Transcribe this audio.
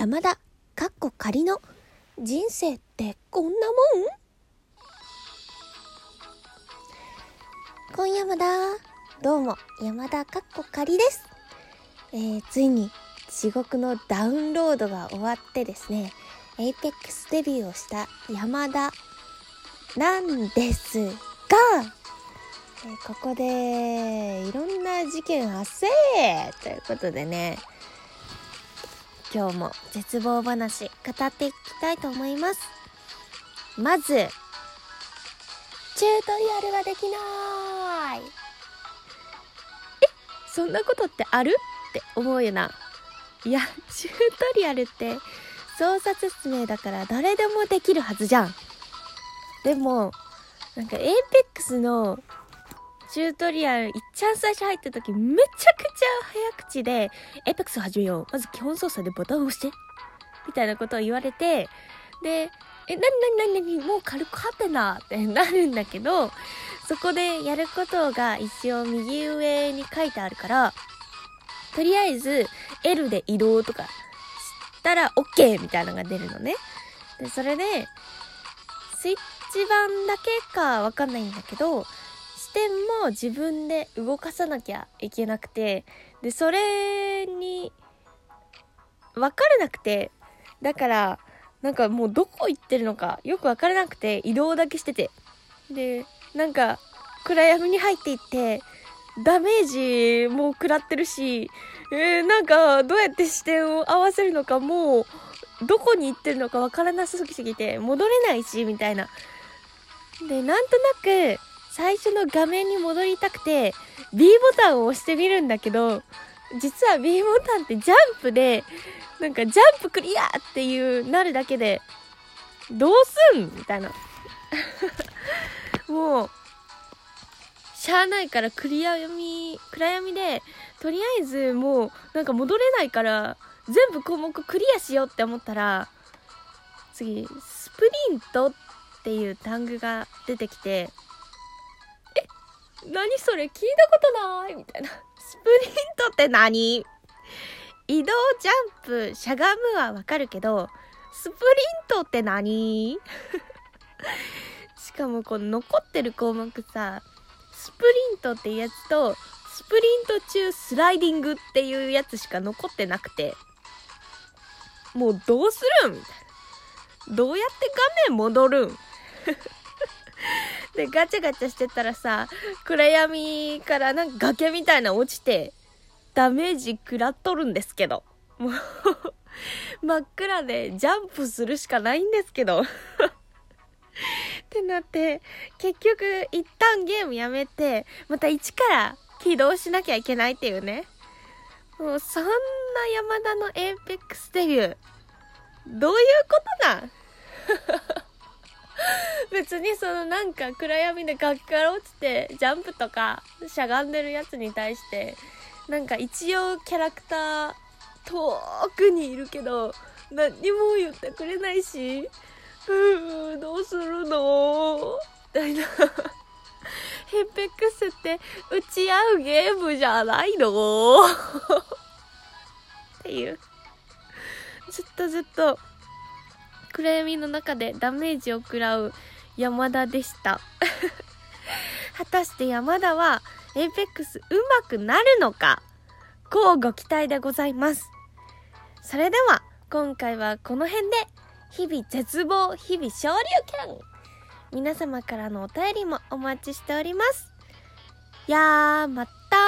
山田かっこ仮の人生ってこんなもん。こん山田、どうも山田かっこ仮です。ついに地獄のダウンロードが終わってですね、エイペックスデビューをした山田なんですが、ここでいろんな事件発生ということでね、今日も絶望話語っていきたいと思います。まずチュートリアルができない。そんなことってあるって思うよな。いや、チュートリアルって操作説明だから誰でもできるはずじゃん。でもなんか APEX のチュートリアルいっちゃん最初入った時、めちゃくちゃ早口で APEX 始めよう、まず基本操作でボタンを押してみたいなことを言われて、でなにもう軽くハテナってなるんだけど、そこでやることが一応右上に書いてあるから、とりあえず L で移動とかしたら OK みたいなのが出るのね。でそれでスイッチ版だけかわかんないんだけど、視点も自分で動かさなきゃいけなくて、でそれに分からなくて、だからなんかもうどこ行ってるのかよく分からなくて移動だけしてて、でなんか暗闇に入っていってダメージも食らってるし、なんかどうやって視点を合わせるのかもうどこに行ってるのか分からなすぎて戻れないしみたいな。でなんとなく最初の画面に戻りたくて B ボタンを押してみるんだけど、実は B ボタンってジャンプでなんかジャンプクリアっていうなるだけでどうすんみたいなもうしゃあないから暗闇でとりあえずもうなんか戻れないから全部項目クリアしようって思ったら、次スプリントっていう単語が出てきて、何それ聞いたことないみたいな。スプリントって何？移動、ジャンプ、しゃがむはわかるけど、スプリントって何？しかもこの残ってる項目さ、スプリントっていうやつとスプリント中スライディングっていうやつしか残ってなくて、もうどうするんみたいな。どうやって画面戻るんでガチャガチャしてたらさ、暗闇からなんか崖みたいな落ちてダメージ食らっとるんですけど、もう真っ暗でジャンプするしかないんですけどってなって、結局一旦ゲームやめてまた一から起動しなきゃいけないっていうね。もうそんな山田の APEX デビューどういうことなん別にそのなんか暗闇で崖から落ちてジャンプとかしゃがんでるやつに対して、なんか一応キャラクター遠くにいるけど何にも言ってくれないし、どうするのみたいなヘペックスって打ち合うゲームじゃないのっていう、ずっと暗闇の中でダメージを食らう山田でした果たして山田は APEX 上手くなるのか、乞うご期待でございます。それでは今回はこの辺で、日々絶望、日々昇竜拳、皆様からのお便りもお待ちしております。やーまた